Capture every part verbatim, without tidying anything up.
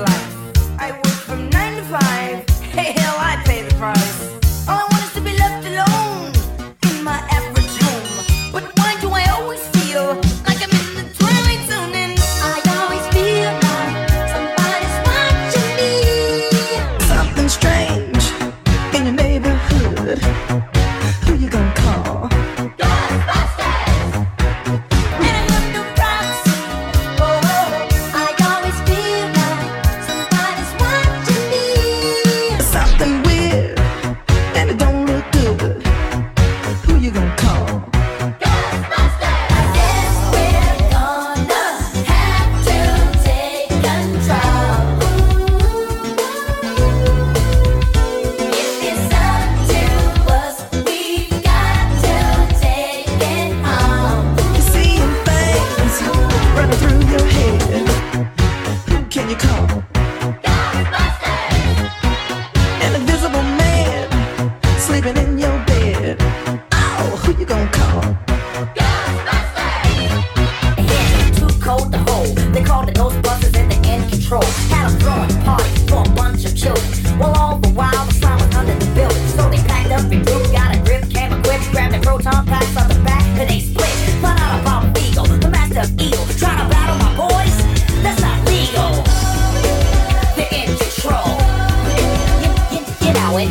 life. I work from nine to five. Hey, hell, I pay the price. All I want is to be left alone in my average home. But why do I always feel like I'm in the twilight zone? And I always feel like somebody's watching me. Something strange in your neighborhood. Who you gonna call? Sleeping in your bed. Oh, who you gonna call? Ghostbusters! It's too cold to hold. They called the Ghostbusters and they in control. Had them throwing parties for a bunch of children. Well, all the while the slime was under the building. So they packed up and grouped, got a grip, came equipped, grabbed their proton packs on the back, then they split. Fun out of our beagle, the master of evil. Trying to battle my boys? That's not legal. They're in control. You, you, you know it.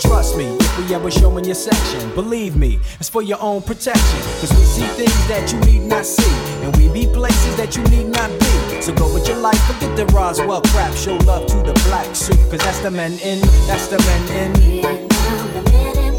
Trust me, if we ever show in your section, believe me, it's for your own protection. Cause we see things that you need not see, and we be places that you need not be. So go with your life, forget the Roswell crap. Show love to the black suit, cause that's the men in, that's the men in.